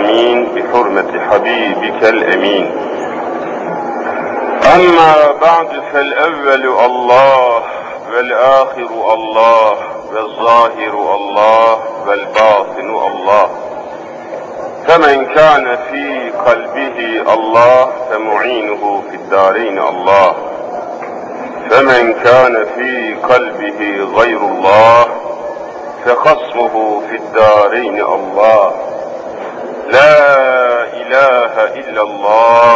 العالمين بحرمة حبيبك الأمين. أما بعد فالأول الله والآخر الله والظاهر الله والباطن الله، فمن كان في قلبه الله فمعينه في الدارين الله، فمن كان في قلبه غير الله فخصمه في الدارين الله. لا إله إلا الله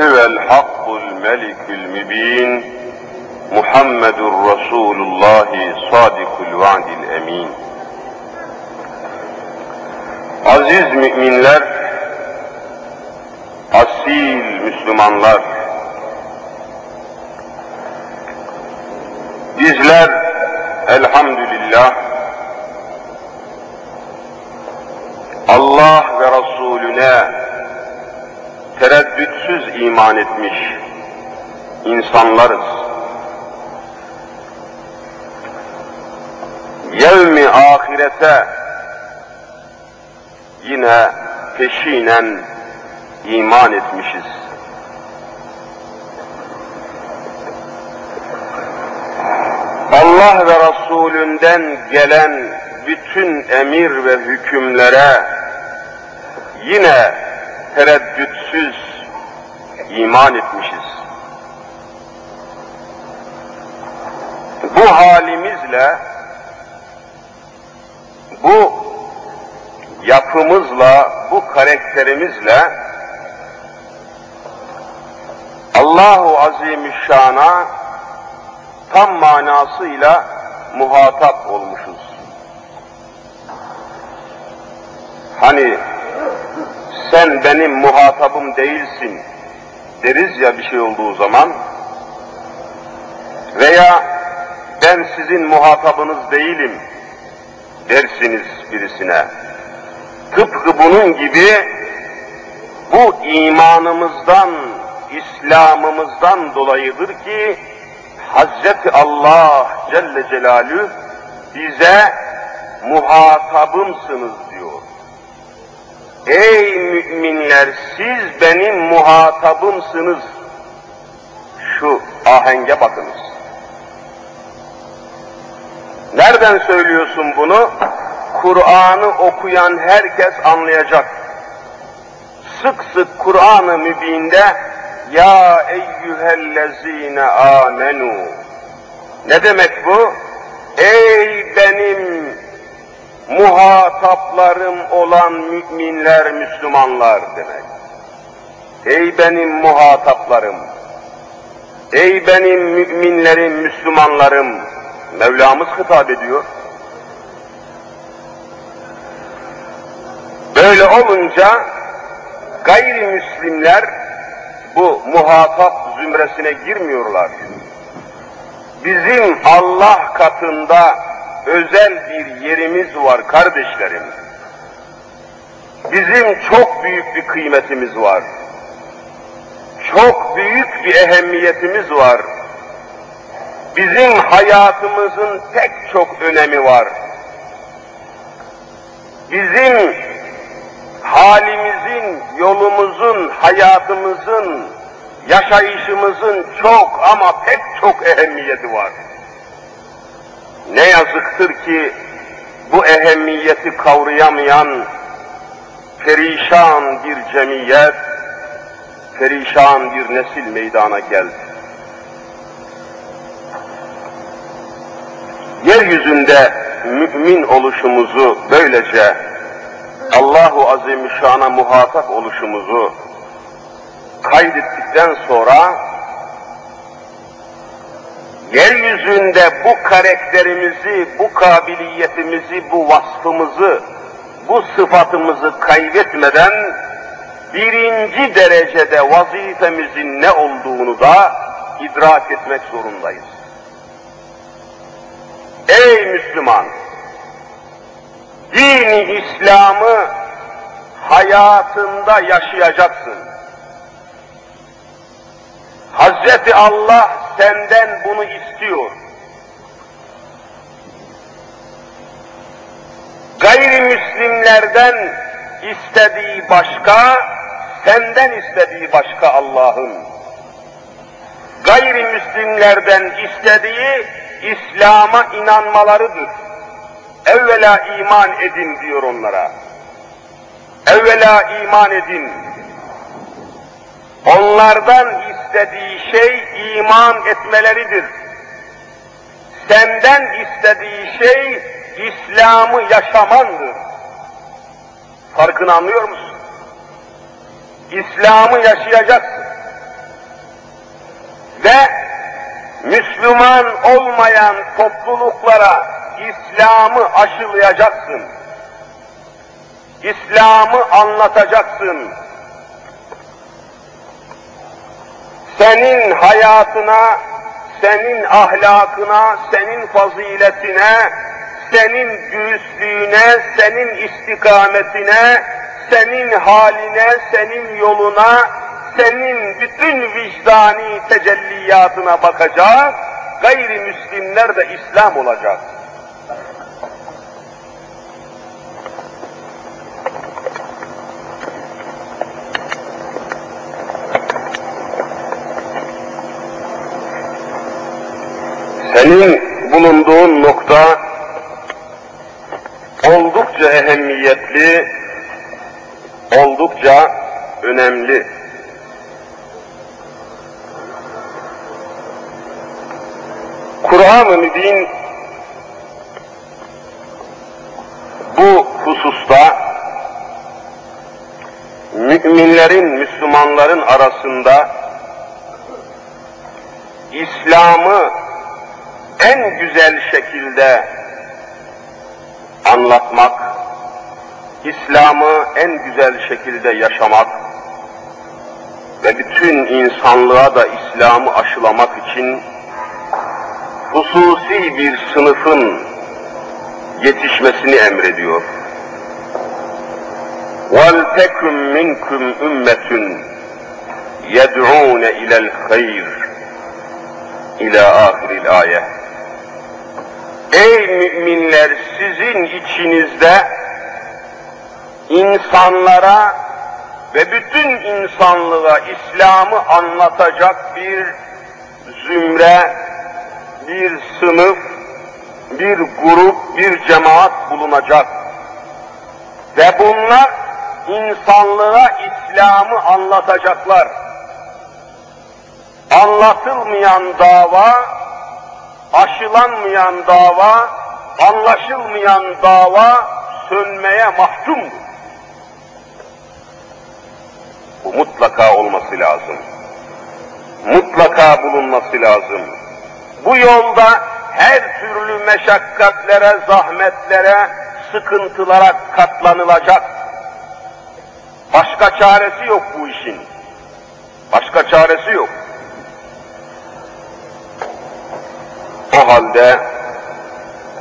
هو الحق الملك المبين، محمد رسول الله صادق الوعد الأمين. Aziz müminler, asil Müslümanlar, bizler elhamdülillah Allah ve Resulüne tereddütsüz iman etmiş insanlarız. Yevmi ahirete yine peşinen iman etmişiz. Allah ve Resulünden gelen bütün emir ve hükümlere yine tereddütsüz iman etmişiz. Bu halimizle, bu yapımızla, bu karakterimizle Allahu Azimüşşan'a tam manasıyla muhatap olmuşuz. Hani sen benim muhatabım değilsin deriz ya bir şey olduğu zaman, veya ben sizin muhatabınız değilim dersiniz birisine. Tıpkı bunun gibi bu imanımızdan, İslam'ımızdan dolayıdır ki Hazreti Allah Celle Celaluhu bize muhatabımsınız diyor. Ey müminler, siz benim muhatabımsınız. Şu ahenge bakınız. Nereden söylüyorsun bunu? Kur'an'ı okuyan herkes anlayacak. Sık sık Kur'an-ı Mübin'de ya eyyühellezine amenu. Ne demek bu? Ey benim muhataplarım olan müminler, Müslümanlar demek. Ey benim muhataplarım. Ey benim müminlerim, Müslümanlarım. Mevlamız hitap ediyor. Böyle olunca gayrimüslimler bu muhatap zümresine girmiyorlar. Bizim Allah katında özel bir yerimiz var kardeşlerim. Bizim çok büyük bir kıymetimiz var. Çok büyük bir ehemmiyetimiz var. Bizim hayatımızın pek çok önemi var. Bizim halimizin, yolumuzun, hayatımızın, yaşayışımızın çok ama pek çok ehemmiyeti var. Ne yazıktır ki bu ehemmiyeti kavrayamayan perişan bir cemiyet, perişan bir nesil meydana geldi. Yeryüzünde mümin oluşumuzu, böylece Allahu Azimüşşan'a muhatap oluşumuzu kaydettikten sonra yeryüzünde bu karakterimizi, bu kabiliyetimizi, bu vasfımızı, bu sıfatımızı kaybetmeden birinci derecede vazifemizin ne olduğunu da idrak etmek zorundayız. Ey Müslüman! Dini İslam'ı hayatında yaşayacaksın. Hazreti Allah senden bunu istiyor. Gayrimüslimlerden istediği başka, senden istediği başka Allah'ın. Gayrimüslimlerden istediği İslam'a inanmalarıdır. Evvela iman edin diyor onlara. Evvela iman edin. Onlardan istediği şey iman etmeleridir. Senden istediği şey İslam'ı yaşamandır. Farkını anlıyor musun? İslam'ı yaşayacaksın. Ve Müslüman olmayan topluluklara İslam'ı aşılayacaksın. İslam'ı anlatacaksın. Senin hayatına, senin ahlakına, senin faziletine, senin dürüstlüğüne, senin istikametine, senin haline, senin yoluna, senin bütün vicdani tecelliyatına bakacak, gayrimüslimler de İslam olacak. Senin bulunduğun nokta oldukça ehemmiyetli, oldukça önemli. Kur'an-ı Mübin bu hususta müminlerin, Müslümanların arasında İslam'ı en güzel şekilde anlatmak, İslam'ı en güzel şekilde yaşamak ve bütün insanlığa da İslam'ı aşılamak için hususi bir sınıfın yetişmesini emrediyor. وَالْتَكُمْ مِنْكُمْ اُمَّةٌ يَدْعُونَ اِلَى الْخَيْرِ اِلَى آخِرِ الْآيَةِ. Ey müminler, sizin içinizde insanlara ve bütün insanlığa İslam'ı anlatacak bir zümre, bir sınıf, bir grup, bir cemaat bulunacak. Ve bunlar insanlığa İslam'ı anlatacaklar. Anlatılmayan dava, aşılanmayan dava, anlaşılmayan dava sönmeye mahkumdur. Bu mutlaka olması lazım. Mutlaka bulunması lazım. Bu yolda her türlü meşakkatlere, zahmetlere, sıkıntılara katlanılacak. Başka çaresi yok bu işin. Başka çaresi yok. O halde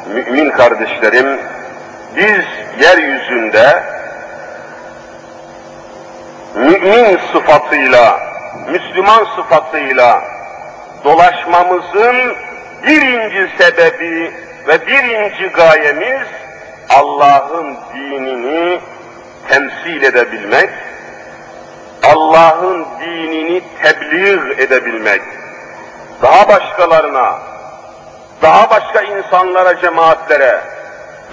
mümin kardeşlerim, biz yeryüzünde mümin sıfatıyla, Müslüman sıfatıyla dolaşmamızın birinci sebebi ve birinci gayemiz Allah'ın dinini temsil edebilmek, Allah'ın dinini tebliğ edebilmek. Daha başkalarına, daha başka insanlara, cemaatlere,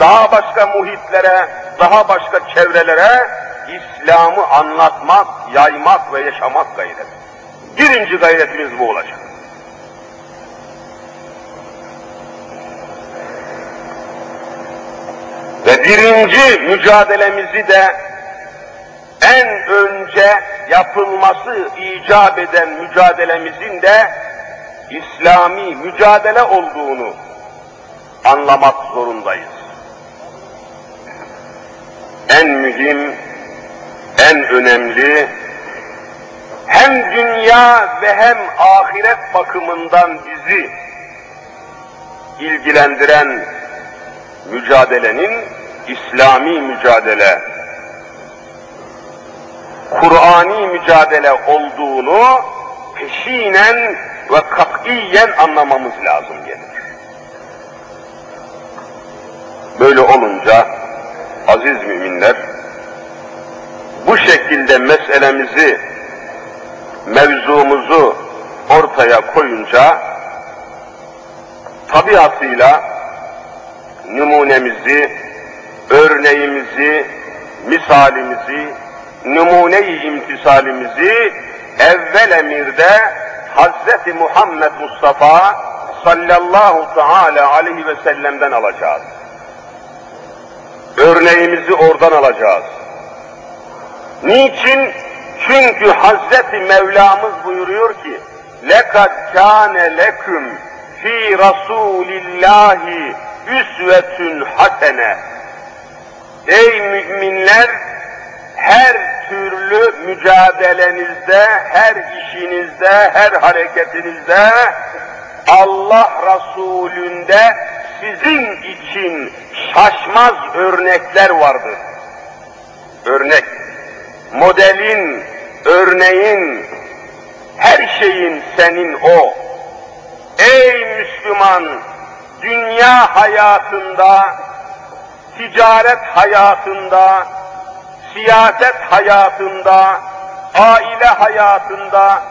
daha başka muhitlere, daha başka çevrelere İslam'ı anlatmak, yaymak ve yaşamak gayreti. Birinci gayretimiz bu olacak. Ve birinci mücadelemizi de en önce yapılması icap eden mücadelemizin de İslami mücadele olduğunu anlamak zorundayız. En mühim, en önemli, hem dünya ve hem ahiret bakımından bizi ilgilendiren mücadelenin İslami mücadele, Kur'ani mücadele olduğunu peşinen ve katiyen anlamamız lazım gelir. Böyle olunca aziz müminler, bu şekilde meselemizi, mevzumuzu ortaya koyunca, tabiatıyla numunemizi, örneğimizi, misalimizi, numune-i imtisalimizi evvel emirde Hz. Muhammed Mustafa sallallahu teala aleyhi ve sellem'den alacağız. Örneğimizi oradan alacağız. Niçin? Çünkü Hazreti Mevlamız buyuruyor ki: "Lekad kâne leküm fî Rasûlillâhi üsvetün hasene." Ey müminler, her türlü mücadelenizde, her işinizde, her hareketinizde Allah Resulü'nde sizin için şaşmaz örnekler vardır. Örnek, modelin, örneğin, her şeyin senin o. Ey Müslüman, dünya hayatında, ticaret hayatında, siyaset hayatında, aile hayatında,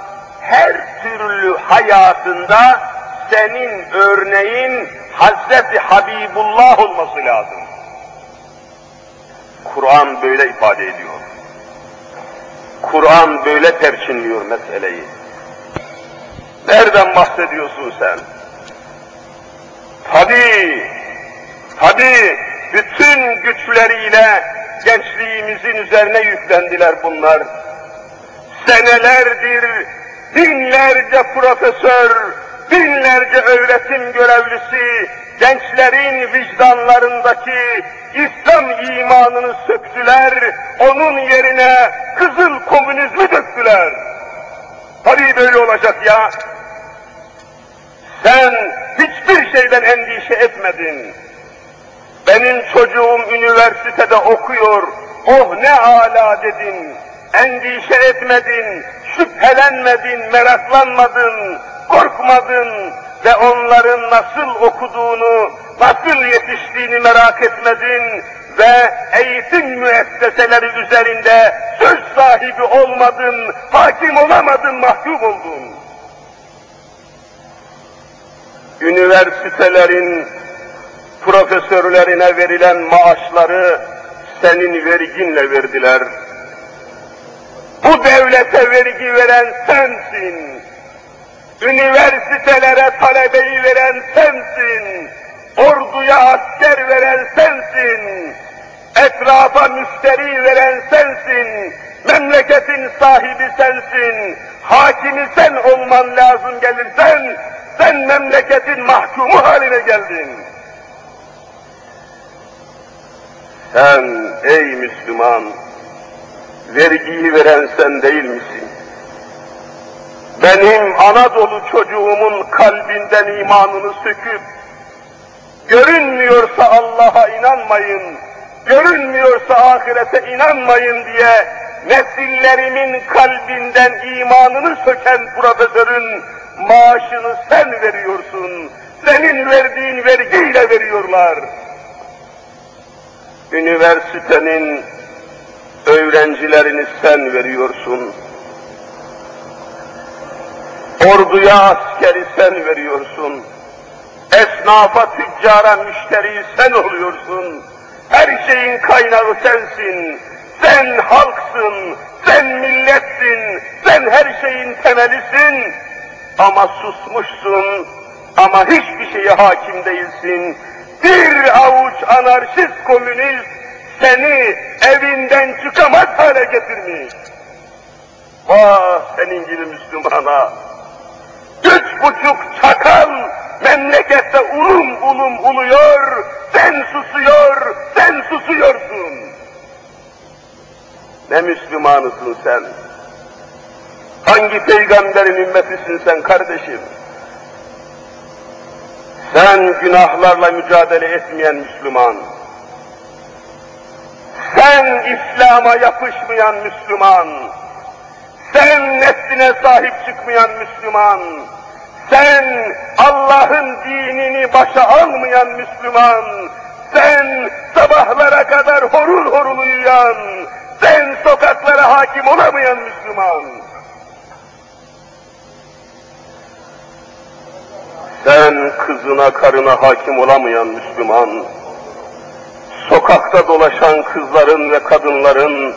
her türlü hayatında senin örneğin Hazreti Habibullah olması lazım. Kur'an böyle ifade ediyor. Kur'an böyle tercimliyor meseleyi. Nereden bahsediyorsun sen? Tabii bütün güçleriyle gençliğimizin üzerine yüklendiler bunlar. Senelerdir binlerce profesör, binlerce öğretim görevlisi gençlerin vicdanlarındaki İslam imanını söktüler, onun yerine kızıl komünizmi döktüler. Tabii böyle olacak ya. Sen hiçbir şeyden endişe etmedin. Benim çocuğum üniversitede okuyor, oh ne âlâ dedin. Endişe etmedin, şüphelenmedin, meraklanmadın, korkmadın ve onların nasıl okuduğunu, nasıl yetiştiğini merak etmedin ve eğitim müesseseleri üzerinde söz sahibi olmadın, hakim olamadın, mahkum oldun. Üniversitelerin profesörlerine verilen maaşları senin verginle verdiler. Bu devlete vergi veren sensin. Üniversitelere talebeyi veren sensin. Orduya asker veren sensin. Etrafa müşteri veren sensin. Memleketin sahibi sensin. Hakimi sen olman lazım gelirsen, sen memleketin mahkumu haline geldin. Sen ey Müslüman, vergiyi veren sen değil misin? Benim Anadolu çocuğumun kalbinden imanını söküp, görünmüyorsa Allah'a inanmayın, görünmüyorsa ahirete inanmayın diye nesillerimin kalbinden imanını söken profesörün maaşını sen veriyorsun. Senin verdiğin vergiyle veriyorlar. Üniversitenin öğrencilerini sen veriyorsun. Orduya askeri sen veriyorsun. Esnafa, tüccara, müşteriyi sen oluyorsun. Her şeyin kaynağı sensin. Sen halksın, sen milletsin, sen her şeyin temelisin. Ama susmuşsun, ama hiçbir şeye hakim değilsin. Bir avuç anarşist komünist seni evinden çıkamaz hale getirmiş. Vah senin gibi Müslümana! 3,5 çakal memlekette ulum ulum uluyor, sen susuyor, sen susuyorsun. Ne Müslümanısın sen? Hangi peygamberin ümmetisin sen kardeşim? Sen günahlarla mücadele etmeyen Müslüman, sen İslam'a yapışmayan Müslüman, sen nesline sahip çıkmayan Müslüman, sen Allah'ın dinini başa almayan Müslüman, sen sabahlara kadar horul horul uyuyan, sen sokaklara hakim olamayan Müslüman. Sen kızına, karına hakim olamayan Müslüman, sokakta dolaşan kızların ve kadınların,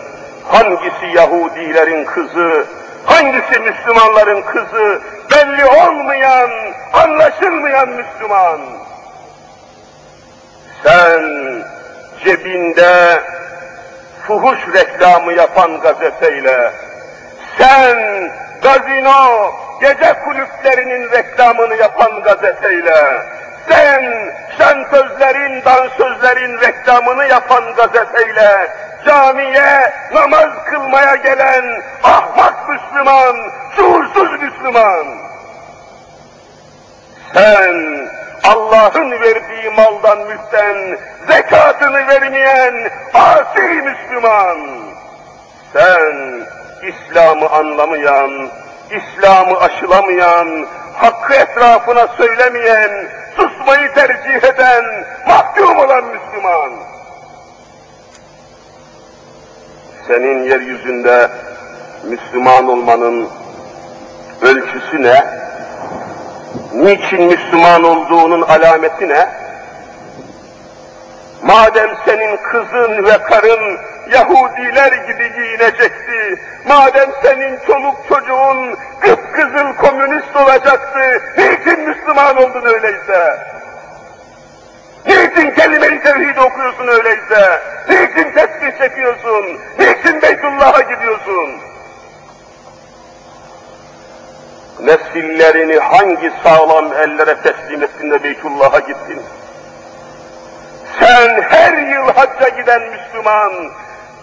hangisi Yahudilerin kızı, hangisi Müslümanların kızı, belli olmayan, anlaşılmayan Müslüman. Sen cebinde fuhuş reklamı yapan gazeteyle, sen gazino, gece kulüplerinin reklamını yapan gazeteyle, sen şantözlerin, dansözlerin reklamını yapan gazeteyle, camiye namaz kılmaya gelen ahmak Müslüman, şuursuz Müslüman. Sen Allah'ın verdiği maldan, mülkten zekatını vermeyen asi Müslüman. Sen İslam'ı anlamayan, İslam'ı aşılamayan, hakkı etrafına söylemeyen, susmayı tercih eden, mahkum olan Müslüman. Senin yeryüzünde Müslüman olmanın ölçüsü ne? Niçin Müslüman olduğunun alameti ne? Madem senin kızın ve karın Yahudiler gibi giyinecekti, madem senin çoluk çocuğun kıpkızıl komünist olacaktı, niçin Müslüman oldun öyleyse? Niçin kelime-i tevhidi okuyorsun öyleyse? Niçin tesbih çekiyorsun? Niçin Beytullah'a gidiyorsun? Nesillerini hangi sağlam ellere teslim ettin de Beytullah'a gittin? Sen her yıl hacca giden Müslüman,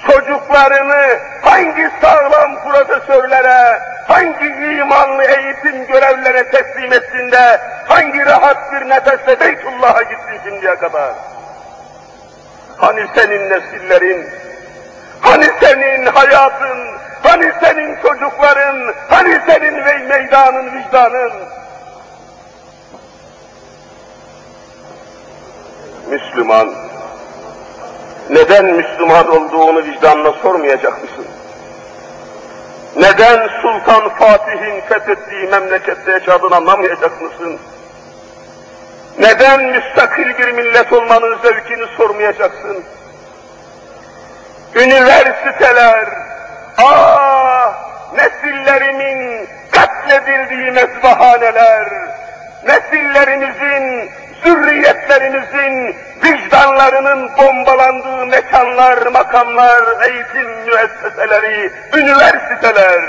çocuklarını hangi sağlam profesörlere, hangi imanlı eğitim görevlere teslim ettin de, hangi rahat bir nefesle Beytullah'a gittin şimdiye kadar? Hani senin nesillerin, hani senin hayatın, hani senin çocukların, hani senin ve meydanın, vicdanın? Müslüman, neden Müslüman olduğunu vicdanına sormayacak mısın? Neden Sultan Fatih'in fethettiği memlekette yaşadığını anlamayacak mısın? Neden müstakil bir millet olmanın zevkini sormayacaksın? Üniversiteler, nesillerimin katledildiği mezbahaneler, nesillerimizin, zürriyetlerimizin vicdanlarının bombalandığı mekanlar, makamlar, eğitim müesseseleri, üniversiteler,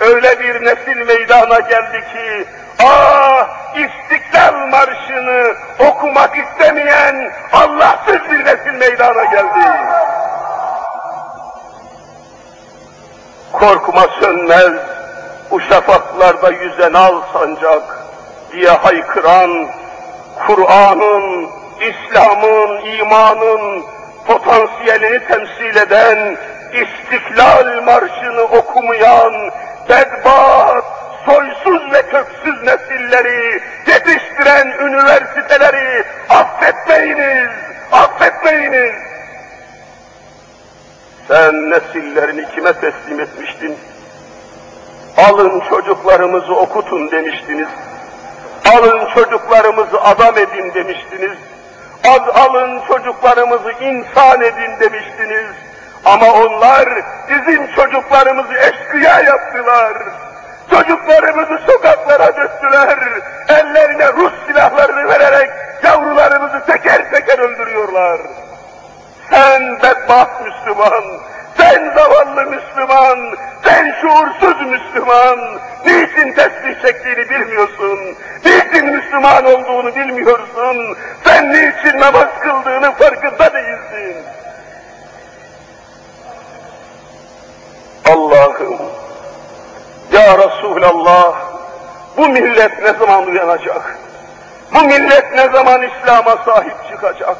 öyle bir nesil meydana geldi ki, İstiklal Marşı'nı okumak istemeyen Allahsız bir nesil meydana geldi. Korkuma sönmez, bu şafaklarda yüzen al sancak diye haykıran, Kur'an'ın, İslam'ın, imanın potansiyelini temsil eden, İstiklal Marşı'nı okumayan, bedbaht, soysuz ve köksüz nesilleri yetiştiren üniversiteleri affetmeyiniz, affetmeyiniz. Sen nesillerini kime teslim etmiştin? Alın çocuklarımızı okutun demiştiniz. Alın çocuklarımızı adam edin demiştiniz. Alın çocuklarımızı insan edin demiştiniz. Ama onlar bizim çocuklarımızı eşkıya yaptılar. Çocuklarımızı sokaklara döktüler. Ellerine Rus silahlarını vererek yavrularımızı teker teker öldürüyorlar. Sen bedbaht Müslüman, sen zavallı Müslüman, sen şuursuz Müslüman, niçin tesbih çektiğini bilmiyorsun, niçin Müslüman olduğunu bilmiyorsun, sen niçin namaz kıldığının farkında değilsin. Allah'ım, ya Resulallah, bu millet ne zaman uyanacak? Bu millet ne zaman İslam'a sahip çıkacak?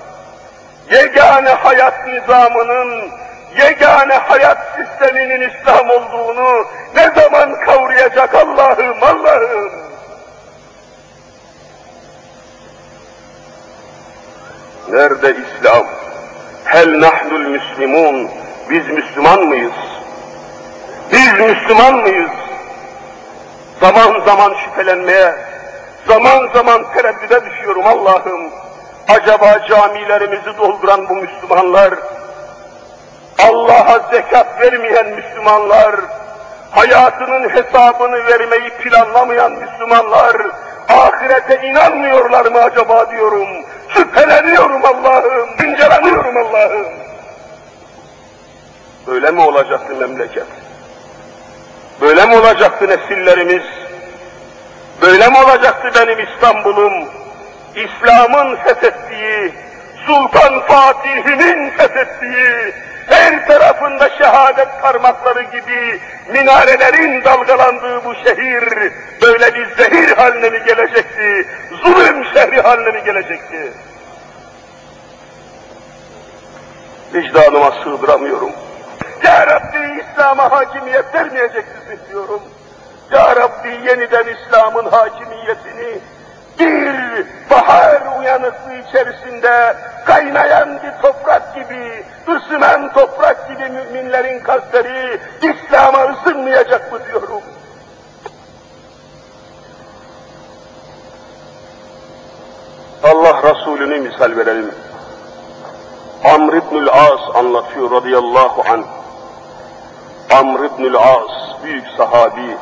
Yegane hayat nizamının, yegane hayat sisteminin İslam olduğunu ne zaman kavrayacak Allah'ım, Allah'ım? Nerede İslam? Hel nahnul müslimun? Biz Müslüman mıyız? Müslüman mıyız? Zaman zaman şüphelenmeye, zaman zaman tereddüde düşüyorum Allah'ım. Acaba camilerimizi dolduran bu Müslümanlar, Allah'a zekat vermeyen Müslümanlar, hayatının hesabını vermeyi planlamayan Müslümanlar, ahirete inanmıyorlar mı acaba diyorum. Şüpheleniyorum Allah'ım, inceleniyorum Allah'ım. Böyle mi olacaktı memleket? Böyle mi olacaktı nesillerimiz? Böyle mi olacaktı benim İstanbul'um? İslam'ın fethettiği, Sultan Fatih'in fethettiği, her tarafında şehadet parmakları gibi minarelerin dalgalandığı bu şehir, böyle bir zehir haline mi gelecekti, zulüm şehri haline mi gelecekti? Vicdanıma sığdıramıyorum. Ya Rabbi, İslam'a hakimiyet vermeyecek misin diyorum. Ya Rabbi, yeniden İslam'ın hakimiyetini bir bahar uyanıklığı içerisinde kaynayan bir toprak gibi, ısınan toprak gibi müminlerin kalpleri İslam'a ısınmayacak mı diyorum. Allah Resulü'nü misal verelim. Amr İbnül As anlatıyor radıyallahu anh. Amr İbnül As, büyük sahabi,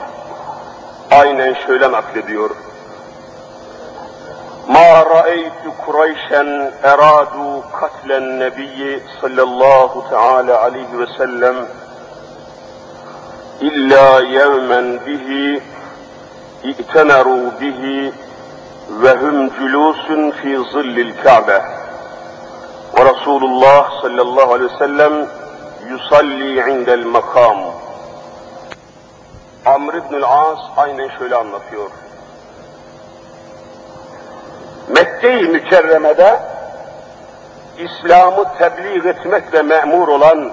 aynen şöyle naklediyor. مَا رَأَيْتُ كُرَيْشًا اَرَادُوا قَتْلَ النَّبِيِّ صَلَّى اللّٰهُ تَعَالَى عَلَيْهِ وَسَلَّمْ اِلَّا يَوْمًا بِهِ اِئْتَنَرُوا بِهِ وَهُمْ جُلُوسٌ فِي ظِلِّ الْكَعْبَةِ وَرَسُولُ اللّٰهِ صَلَّى اللّٰهُ عَلَيْهِ وَسَلَّمْ يُصَلِّي عِنْدَ الْمَقَامِ. Amr İbnül As aynen şöyle anlatıyor. Mekke-i Mükerreme'de İslam'ı tebliğ etmekle memur olan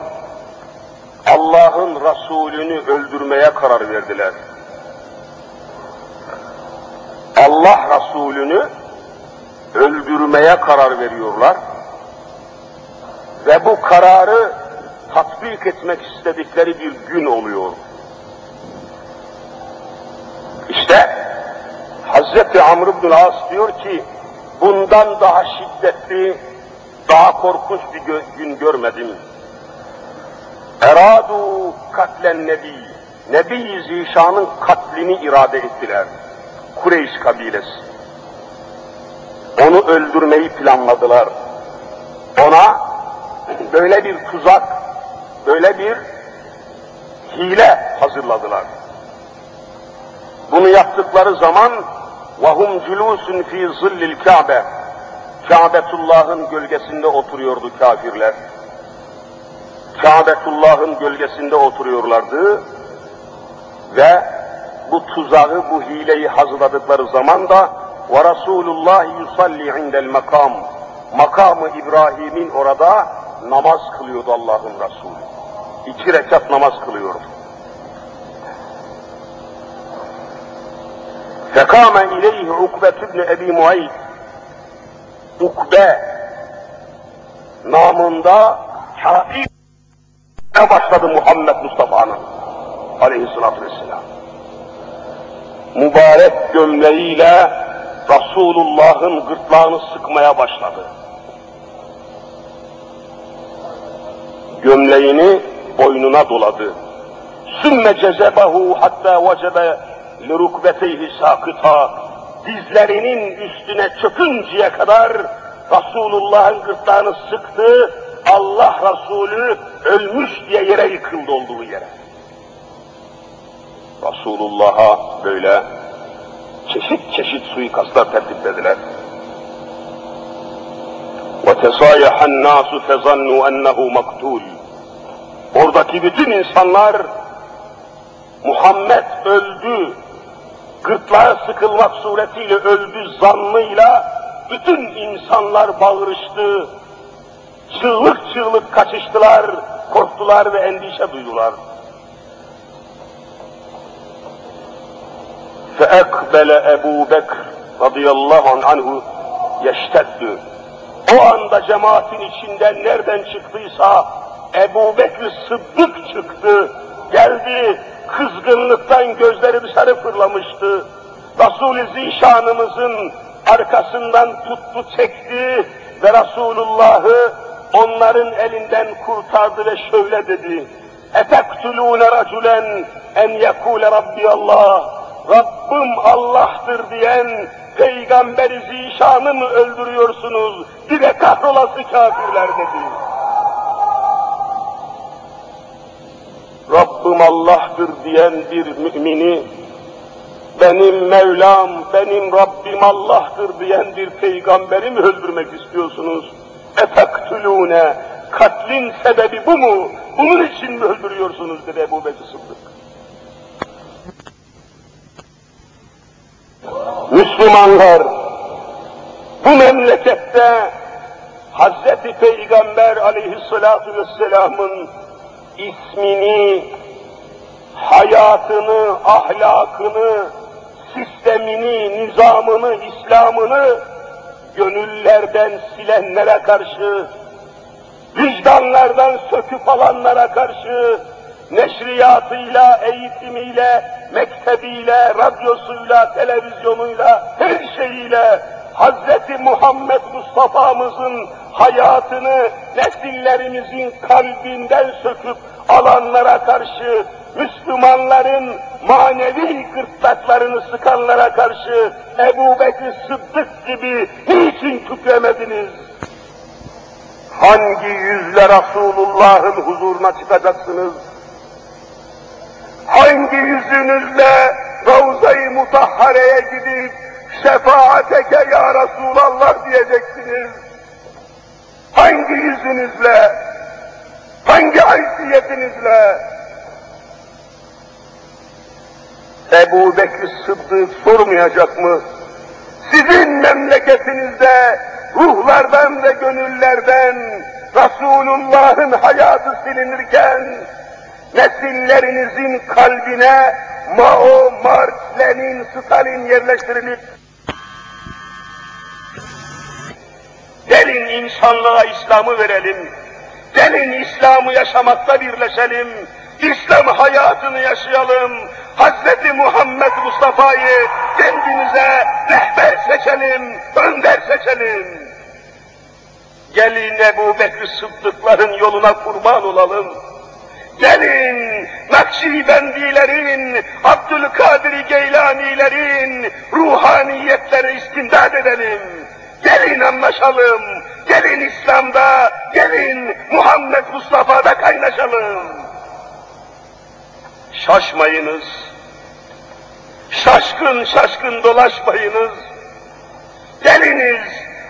Allah'ın Resulü'nü öldürmeye karar verdiler. Allah Resulü'nü öldürmeye karar veriyorlar ve bu kararı tatbik etmek istedikleri bir gün oluyor. İşte Hazreti Amr İbnül As diyor ki, bundan daha şiddetli, daha korkunç bir gün görmedim. Eradu katlen nebi. Nebi-i Zişan'ın katlini irade ettiler. Kureyş kabilesi. Onu öldürmeyi planladılar. Ona böyle bir tuzak, böyle bir hile hazırladılar. Bunu yaptıkları zaman وَهُمْ جُلُوسٌ ف۪ي ظِلِّ الْكَعْبَةِ Kâbetullah'ın gölgesinde oturuyordu kafirler. Kâbetullah'ın gölgesinde oturuyorlardı ve bu tuzağı, bu hileyi hazırladıkları zaman da وَرَسُولُ اللّٰهِ يُسَلِّ عِنْدَ الْمَقَامِ Makamı İbrahim'in orada namaz kılıyordu Allah'ın Resulü. 2 rekat namaz kılıyordu. فَقَامَ اِلَيْهِ عُقْبَةُ بْنِ اَب۪ي مُعَيْدٍ Ukbe namında kâfirine başladı Muhammed Mustafa'nın aleyhissalatü vesselam. Mübarek gömleğiyle Resulullah'ın gırtlağını sıkmaya başladı. Gömleğini boynuna doladı. ثُمَّ جَزَبَهُ حَتَّى وَجَبَ لِرُكْبَتَيْهِ سَاقِطًا Dizlerinin üstüne çökünceye kadar Resulullah'ın gırtlağını sıktı, Allah Resulü ölmüş diye yere yıkıldı olduğu yere. Resulullah'a böyle çeşit çeşit suikastlar tertiplediler. وَتَصَايَحَ النَّاسُ فَظَنُّوا أَنَّهُ مَقْتُولٌ Oradaki bütün insanlar Muhammed öldü, gırtlağa sıkılmak suretiyle öldü zannıyla bütün insanlar bağırıştı, çığlık çığlık kaçıştılar, korktular ve endişe duydular. فَاَقْبَلَ Ebu Bekr radıyallahu anhu yeşteddü. O anda cemaatin içinden nereden çıktıysa Ebu Bekr Sıddık çıktı, geldi, kızgınlıktan gözleri dışarı fırlamıştı. Resul-i Zişanımızın arkasından tuttu, çekti ve Resulullah'ı onların elinden kurtardı ve şöyle dedi: "Etektulûne raculen en yekûle Rabbi Allah." Rabbim Allah'tır diyen Peygamber-i Zişan'ı mı öldürüyorsunuz? Bir de kahrolası kafirler dedi. Rabbim Allah'tır diyen bir mümini, benim Mevlam, benim Rabbim Allah'tır diyen bir peygamberi mi öldürmek istiyorsunuz? Efektulûne, katlin sebebi bu mu? Bunun için mi öldürüyorsunuz dedi Ebu Bekir Sıddık. Müslümanlar, bu memlekette Hazreti Peygamber aleyhissalatu vesselamın ismini, hayatını, ahlakını, sistemini, nizamını, İslam'ını gönüllerden silenlere karşı, vicdanlardan söküp alanlara karşı, neşriyatıyla, eğitimiyle, mektebiyle, radyosuyla, televizyonuyla, her şeyiyle Hazreti Muhammed Mustafa'mızın hayatını nesillerimizin kalbinden söküp alanlara karşı, Müslümanların manevi gırtlaklarını sıkanlara karşı Ebu Bekir Sıddık gibi niçin kükremediniz? Hangi yüzle Resulullah'ın huzuruna çıkacaksınız? Hangi yüzünüzle Ravza-i Mutahhare'ye gidip şefaateke ya Resulallah diyeceksiniz? Hangi yüzünüzle, hangi haysiyetinizle? Ebu Bekir Sıddık sormayacak mı? Sizin memleketinizde ruhlardan ve gönüllerden Resulullah'ın hayatı silinirken, nesillerinizin kalbine Mao, Marx, Lenin, Stalin yerleştirilip gelin insanlığa İslam'ı verelim, gelin İslam'ı yaşamakta birleşelim, İslam hayatını yaşayalım, Hazreti Muhammed Mustafa'yı kendimize rehber seçelim, önder seçelim. Gelin Ebu Bekir Sıddıkların yoluna kurban olalım. Gelin Nakşibendilerin, Abdülkadir Geylanilerin ruhaniyetlere istimdad edelim. Gelin anlaşalım, gelin İslam'da, gelin Muhammed Mustafa'da kaynaşalım. Şaşmayınız, şaşkın şaşkın dolaşmayınız. Geliniz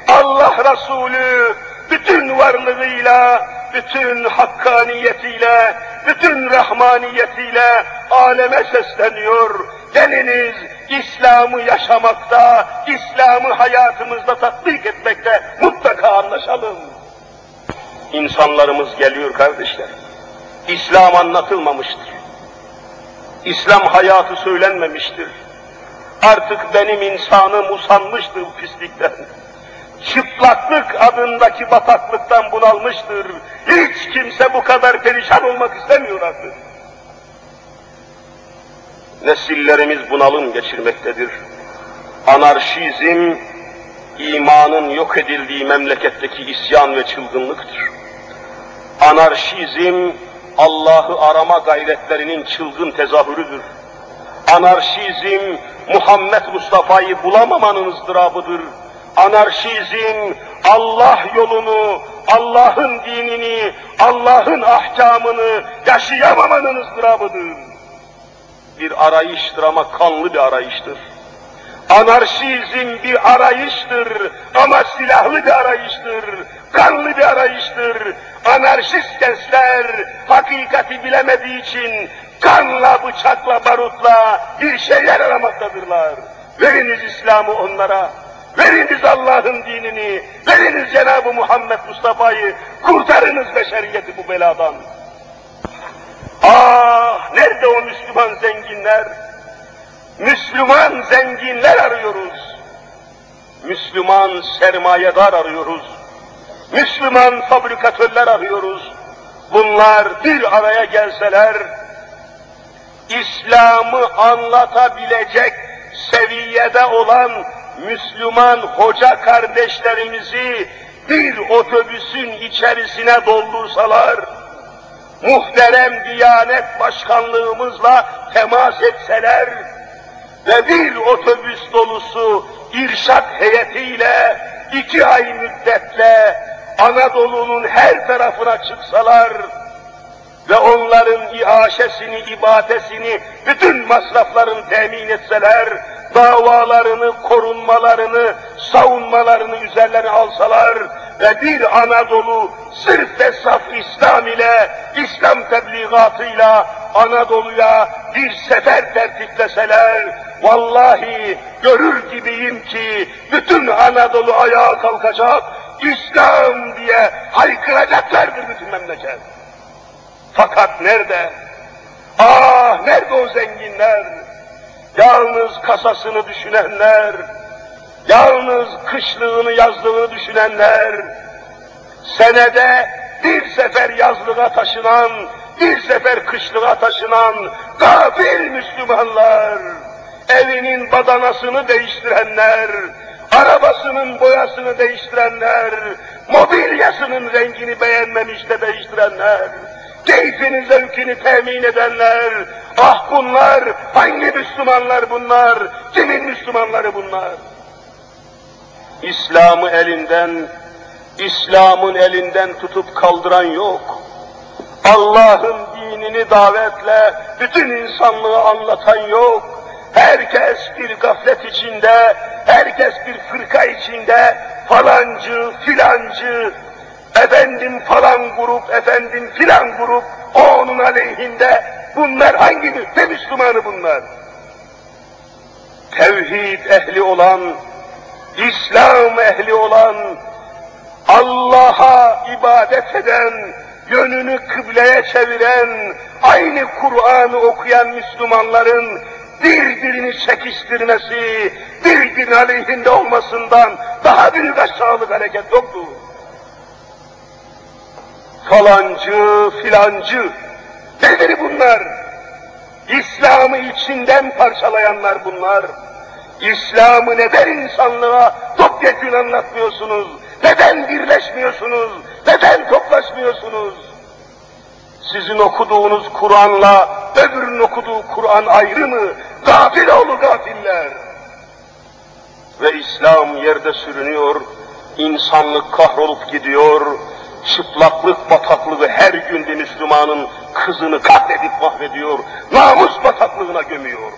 Allah Resulü bütün varlığıyla, bütün hakkaniyetiyle, bütün rahmaniyetiyle aleme sesleniyor. Geliniz İslam'ı yaşamakta, İslam'ı hayatımızda tatbik etmekte mutlaka anlaşalım. İnsanlarımız geliyor kardeşler. İslam anlatılmamıştır. İslam hayatı söylenmemiştir. Artık benim insanım usanmıştır bu pislikten. Çıplaklık adındaki bataklıktan bunalmıştır. Hiç kimse bu kadar perişan olmak istemiyor artık. Nesillerimiz bunalım geçirmektedir. Anarşizm, imanın yok edildiği memleketteki isyan ve çılgınlıktır. Anarşizm, Allah'ı arama gayretlerinin çılgın tezahürüdür. Anarşizm, Muhammed Mustafa'yı bulamamanın ızdırabıdır. Anarşizm, Allah yolunu, Allah'ın dinini, Allah'ın ahkamını yaşayamamanın ızdırabıdır. Bir arayıştır ama kanlı bir arayıştır. Anarşizm bir arayıştır ama silahlı bir arayıştır, kanlı bir arayıştır. Anarşist gençler hakikati bilemediği için kanla, bıçakla, barutla bir şeyler aramaktadırlar. Veriniz İslam'ı onlara. Veriniz Allah'ın dinini, veriniz Cenab-ı Muhammed Mustafa'yı, kurtarınız beşeriyeti bu beladan. Ah, nerede o Müslüman zenginler? Müslüman zenginler arıyoruz. Müslüman sermayedar arıyoruz. Müslüman fabrikatörler arıyoruz. Bunlar bir araya gelseler, İslam'ı anlatabilecek seviyede olan Müslüman hoca kardeşlerimizi bir otobüsün içerisine doldursalar, muhterem Diyanet Başkanlığımızla temas etseler ve bir otobüs dolusu irşad heyetiyle 2 ay müddetle Anadolu'nun her tarafına çıksalar ve onların iaşesini, ibadesini, bütün masraflarını temin etseler, davalarını, korunmalarını, savunmalarını üzerlerine alsalar ve bir Anadolu sırf ve saf İslam ile, İslam tebliğatıyla Anadolu'ya bir sefer tertipleseler, vallahi görür gibiyim ki bütün Anadolu ayağa kalkacak, İslam diye haykıracaklardır bütün memleket. Fakat nerede? Ah nerede o zenginler? Yalnız kasasını düşünenler, yalnız kışlığını, yazlığını düşünenler, senede bir sefer yazlığa taşınan, bir sefer kışlığa taşınan gafil Müslümanlar, evinin badanasını değiştirenler, arabasının boyasını değiştirenler, mobilyasının rengini beğenmemiş de değiştirenler, keyfini, zevkini temin edenler, ah bunlar, hangi Müslümanlar bunlar, kimin Müslümanları bunlar? İslam'ın elinden tutup kaldıran yok. Allah'ın dinini davetle bütün insanlığı anlatan yok. Herkes bir gaflet içinde, herkes bir fırka içinde, falancı, filancı, efendim falan grup, efendim filan grup, o onun aleyhinde. Bunlar hangi ne Müslümanı bunlar? Tevhid ehli olan, İslam ehli olan, Allah'a ibadet eden, yönünü kıbleye çeviren, aynı Kur'an'ı okuyan Müslümanların birbirini çekiştirmesi, birbirinin aleyhinde olmasından daha büyük aşağılık hareket yoktu. Falancı, filancı, nedir bunlar? İslam'ı içinden parçalayanlar bunlar. İslam'ı neden insanlığa topyekün anlatmıyorsunuz? Neden birleşmiyorsunuz? Neden toplaşmıyorsunuz? Sizin okuduğunuz Kur'an'la öbürünün okuduğu Kur'an ayrı mı? Gafil oğlu gafiller. Ve İslam yerde sürünüyor, insanlık kahrolup gidiyor, çıplaklık bataklığı her gün de Müslümanın kızını katledip mahvediyor, namus bataklığına gömüyor.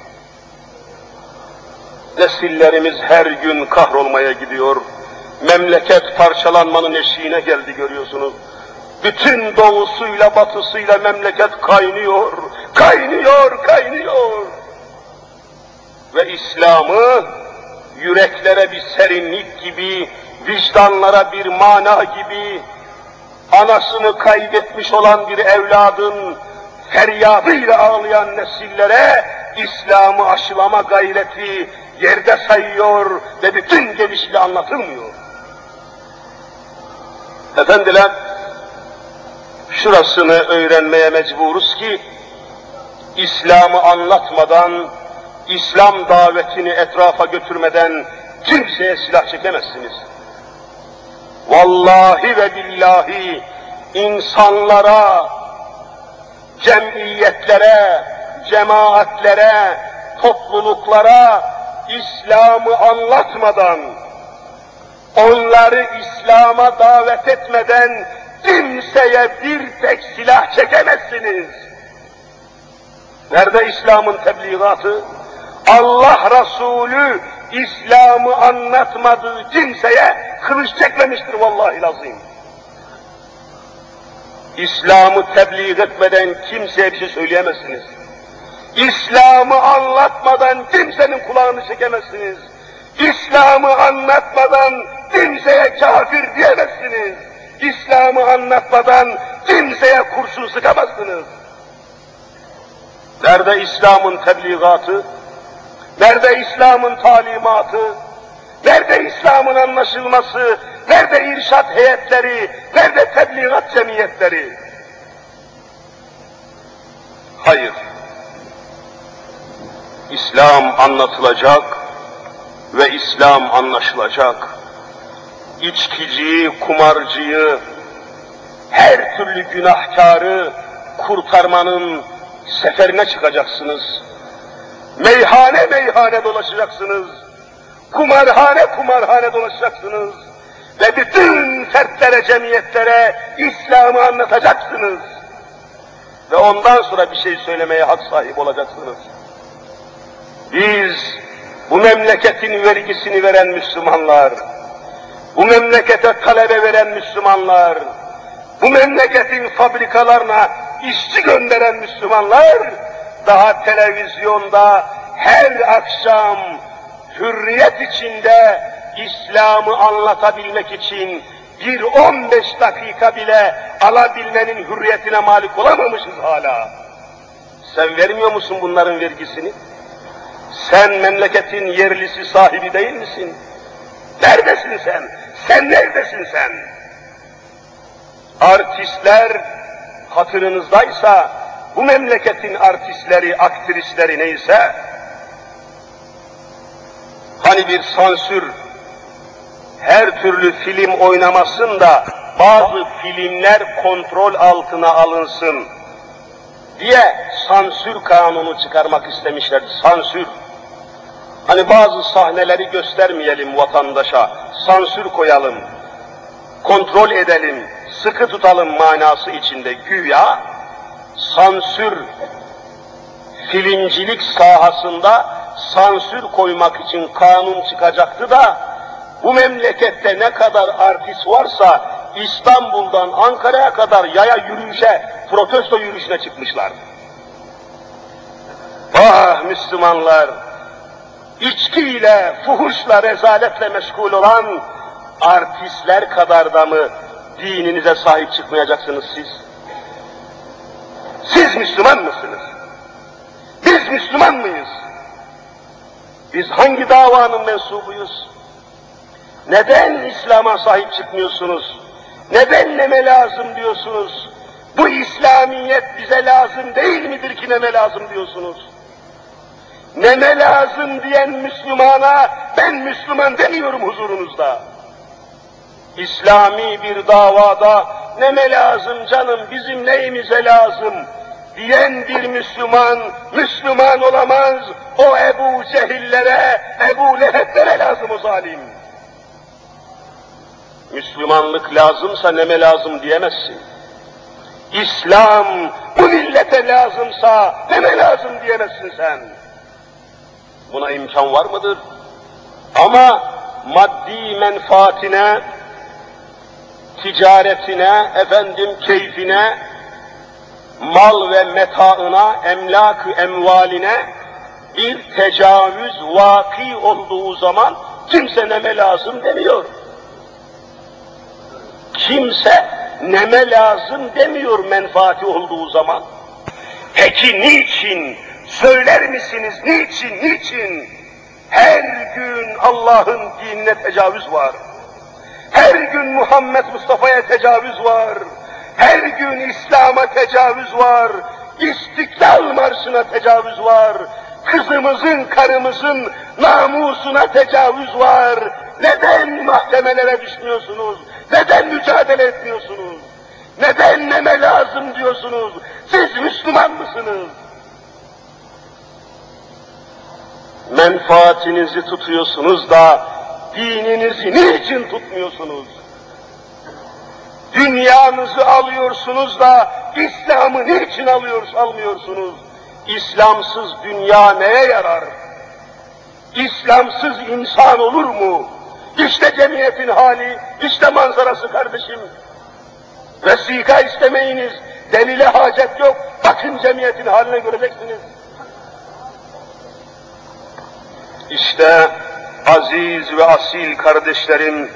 Nesillerimiz her gün kahrolmaya gidiyor, memleket parçalanmanın eşiğine geldi görüyorsunuz. Bütün doğusuyla batısıyla memleket kaynıyor, kaynıyor, kaynıyor. Ve İslam'ı yüreklere bir serinlik gibi, vicdanlara bir mana gibi, anasını kaybetmiş olan bir evladın feryadıyla ağlayan nesillere İslam'ı aşılama gayreti yerde sayıyor ve bütün gelişiyle anlatılmıyor. Efendiler, şurasını öğrenmeye mecburuz ki, İslam'ı anlatmadan, İslam davetini etrafa götürmeden kimseye silah çekemezsiniz. Vallahi ve billahi insanlara, cemiyetlere, cemaatlere, topluluklara İslam'ı anlatmadan, onları İslam'a davet etmeden kimseye bir tek silah çekemezsiniz. Nerede İslam'ın tebliğatı? Allah Resulü İslam'ı anlatmadığı kimseye kılıç çekmemiştir vallahi lazım. İslam'ı tebliğ etmeden kimseye bir şey söyleyemezsiniz. İslam'ı anlatmadan kimsenin kulağını çekemezsiniz. İslam'ı anlatmadan kimseye kafir diyemezsiniz. İslam'ı anlatmadan kimseye kurşun sıkamazsınız. Nerede İslam'ın tebliğatı? Nerede İslam'ın talimatı? Nerede İslam'ın anlaşılması? Nerede irşad heyetleri? Nerede tebliğat cemiyetleri? Hayır. İslam anlatılacak ve İslam anlaşılacak. İçkiciyi, kumarcıyı, her türlü günahkarı kurtarmanın seferine çıkacaksınız. Meyhane meyhane dolaşacaksınız. Kumarhane kumarhane dolaşacaksınız. Ve bütün fertlere, cemiyetlere İslam'ı anlatacaksınız. Ve ondan sonra bir şey söylemeye hak sahibi olacaksınız. Biz bu memleketin vergisini veren Müslümanlar, bu memlekete talebe veren Müslümanlar, bu memleketin fabrikalarına işçi gönderen Müslümanlar, daha televizyonda her akşam hürriyet içinde İslam'ı anlatabilmek için bir 15 dakika bile alabilmenin hürriyetine malik olamamışız hala. Sen vermiyor musun bunların vergisini? Sen memleketin yerlisi, sahibi değil misin? Neredesin sen? Sen neredesin sen? Artistler hatırınızdaysa, bu memleketin artistleri, aktrisleri neyse, hani bir sansür, her türlü film oynamasın da bazı filmler kontrol altına alınsın diye sansür kanunu çıkarmak istemişlerdi. Sansür. Hani bazı sahneleri göstermeyelim vatandaşa, sansür koyalım, kontrol edelim, sıkı tutalım manası içinde güya, sansür, filmcilik sahasında sansür koymak için kanun çıkacaktı da, bu memlekette ne kadar artist varsa İstanbul'dan Ankara'ya kadar yaya yürüyüşe, protesto yürüyüşüne çıkmışlar. Ah Müslümanlar! İçkiyle, fuhuşla, rezaletle meşgul olan artistler kadar da mı dininize sahip çıkmayacaksınız siz? Siz Müslüman mısınız? Biz Müslüman mıyız? Biz hangi davanın mensubuyuz? Neden İslam'a sahip çıkmıyorsunuz? Neden neme lazım diyorsunuz? Bu İslamiyet bize lazım değil midir ki neme lazım diyorsunuz? Neme lazım diyen Müslümana ben Müslüman demiyorum huzurunuzda. İslami bir davada neme lazım canım, bizim neyimize lazım diyen bir Müslüman, Müslüman olamaz. O Ebu Cehillere, Ebu Leheblere lazım o zalim. Müslümanlık lazımsa neme lazım diyemezsin. İslam bu millete lazımsa neme lazım diyemezsin sen. Buna imkan var mıdır? Ama maddi menfaatine, ticaretine, keyfine, mal ve metaına, emlak-ı emvaline bir tecavüz vaki olduğu zaman kimse neme lazım demiyor. Kimse neme lazım demiyor menfaati olduğu zaman. Peki niçin? Söyler misiniz niçin, niçin? Her gün Allah'ın dinine tecavüz var. Her gün Muhammed Mustafa'ya tecavüz var. Her gün İslam'a tecavüz var. İstiklal Marşı'na tecavüz var. Kızımızın, karımızın namusuna tecavüz var. Neden mahkemelere düşmüyorsunuz? Neden mücadele etmiyorsunuz? Neden neme lazım diyorsunuz? Siz Müslüman mısınız? Menfaatinizi tutuyorsunuz da dininizi niçin tutmuyorsunuz? Dünyanızı alıyorsunuz da İslam'ı niçin almıyorsunuz? İslamsız dünya neye yarar? İslamsız insan olur mu? İşte cemiyetin hali, işte manzarası kardeşim. Vesika istemeyiniz, delile hacet yok. Bakın cemiyetin haline göreceksiniz. İşte aziz ve asil kardeşlerim,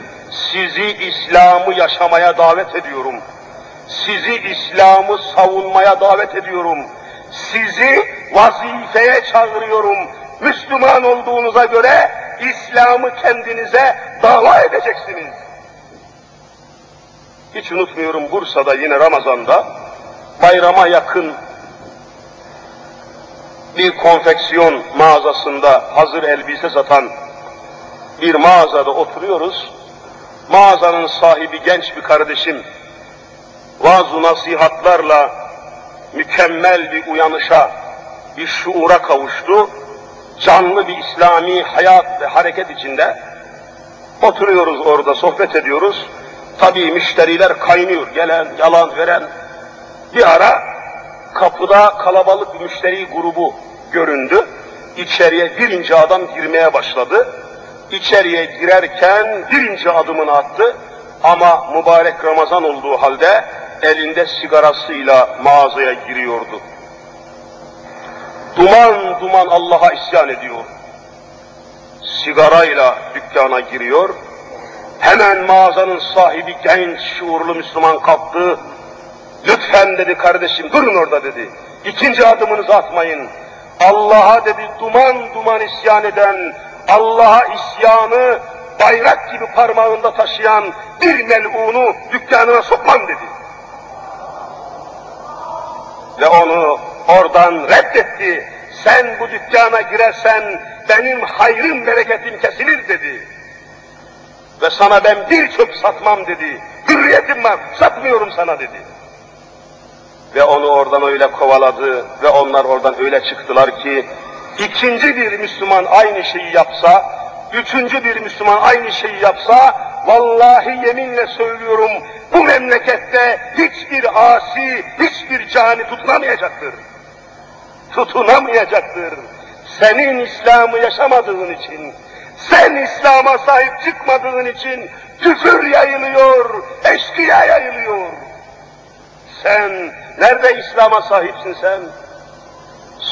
sizi İslam'ı yaşamaya davet ediyorum. Sizi İslam'ı savunmaya davet ediyorum. Sizi vazifeye çağırıyorum. Müslüman olduğunuza göre İslam'ı kendinize dava edeceksiniz. Hiç unutmuyorum, Bursa'da yine Ramazan'da bayrama yakın bir konfeksiyon mağazasında hazır elbise satan bir mağazada oturuyoruz. Mağazanın sahibi genç bir kardeşim vaaz-ı nasihatlarla mükemmel bir uyanışa, bir şuura kavuştu. Canlı bir İslami hayat ve hareket içinde oturuyoruz, orada sohbet ediyoruz. Tabii müşteriler kaynıyor, gelen, yalan veren. Bir ara kapıda kalabalık bir müşteri grubu göründü. İçeriye birinci adam girmeye başladı. İçeriye girerken birinci adımını attı ama mübarek Ramazan olduğu halde elinde sigarasıyla mağazaya giriyordu. Duman duman Allah'a isyan ediyor. Sigarayla dükkana giriyor. Hemen mağazanın sahibi genç, şuurlu Müslüman kalktı. Lütfen dedi kardeşim, durun orada dedi. İkinci adımınızı atmayın. Allah'a dedi duman duman isyan eden, Allah'a isyanı bayrak gibi parmağında taşıyan bir melunu dükkanına sokmam dedi. Ve onu oradan reddetti. Sen bu dükkana girersen benim hayrım bereketim kesilir dedi. Ve sana ben bir çöp satmam dedi. Hürriyetim var, satmıyorum sana dedi. Ve onu oradan öyle kovaladı ve onlar oradan öyle çıktılar ki ikinci bir Müslüman aynı şeyi yapsa, üçüncü bir Müslüman aynı şeyi yapsa, vallahi yeminle söylüyorum bu memlekette hiçbir asi, hiçbir cani tutunamayacaktır. Tutunamayacaktır. Senin İslam'ı yaşamadığın için, sen İslam'a sahip çıkmadığın için küfür yayılıyor, eşkıya yayılıyor. Sen, nerede İslam'a sahipsin sen?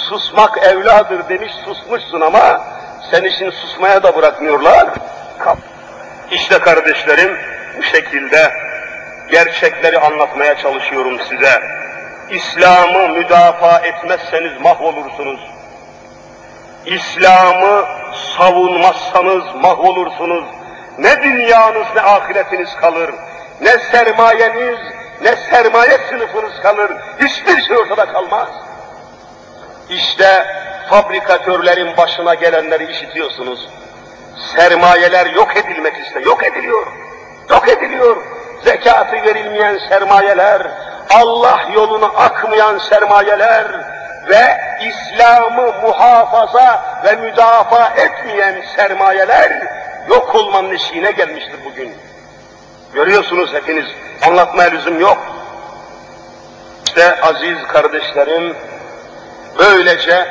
Susmak evladır demiş, susmuşsun ama sen işini susmaya da bırakmıyorlar. İşte kardeşlerim, bu şekilde gerçekleri anlatmaya çalışıyorum size. İslam'ı müdafaa etmezseniz mahvolursunuz. İslam'ı savunmazsanız mahvolursunuz. Ne dünyanız ne ahiretiniz kalır, ne sermayeniz, ne sermaye sınıfınız kalır, hiçbir şey ortada kalmaz. İşte fabrikatörlerin başına gelenleri işitiyorsunuz. Sermayeler yok edilmek istiyor, yok ediliyor, yok ediliyor. Zekatı verilmeyen sermayeler, Allah yoluna akmayan sermayeler ve İslam'ı muhafaza ve müdafaa etmeyen sermayeler yok olmanın eşiğine gelmiştir bugün. Görüyorsunuz hepiniz, anlatmaya lüzum yok. İşte aziz kardeşlerim, böylece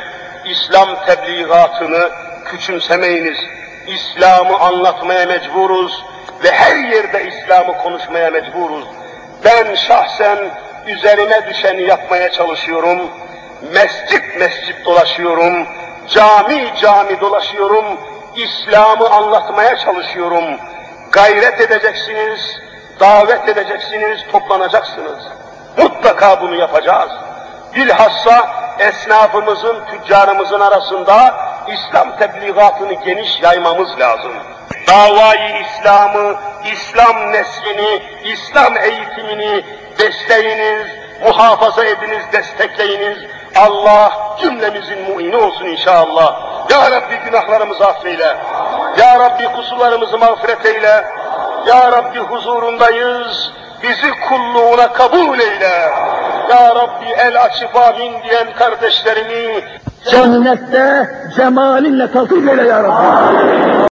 İslam tebliğatını küçümsemeyiniz. İslam'ı anlatmaya mecburuz ve her yerde İslam'ı konuşmaya mecburuz. Ben şahsen üzerine düşeni yapmaya çalışıyorum. Mescit mescit dolaşıyorum, cami cami dolaşıyorum, İslam'ı anlatmaya çalışıyorum. Gayret edeceksiniz, davet edeceksiniz, toplanacaksınız. Mutlaka bunu yapacağız. Bilhassa esnafımızın, tüccarımızın arasında İslam tebliğatını geniş yaymamız lazım. Davayı İslam'ı, İslam neslini, İslam eğitimini besleyiniz, muhafaza ediniz, destekleyiniz. Allah cümlemizin muini olsun inşallah. Ya Rabbi günahlarımızı affeyle. Ya Rabbi kusurlarımızı mağfiret eyle. Ya Rabbi huzurundayız, bizi kulluğuna kabul eyle. Ya Rabbi el açıp amin diyen kardeşlerimi cennette cemalinle tatbik eyle ya Rabbi.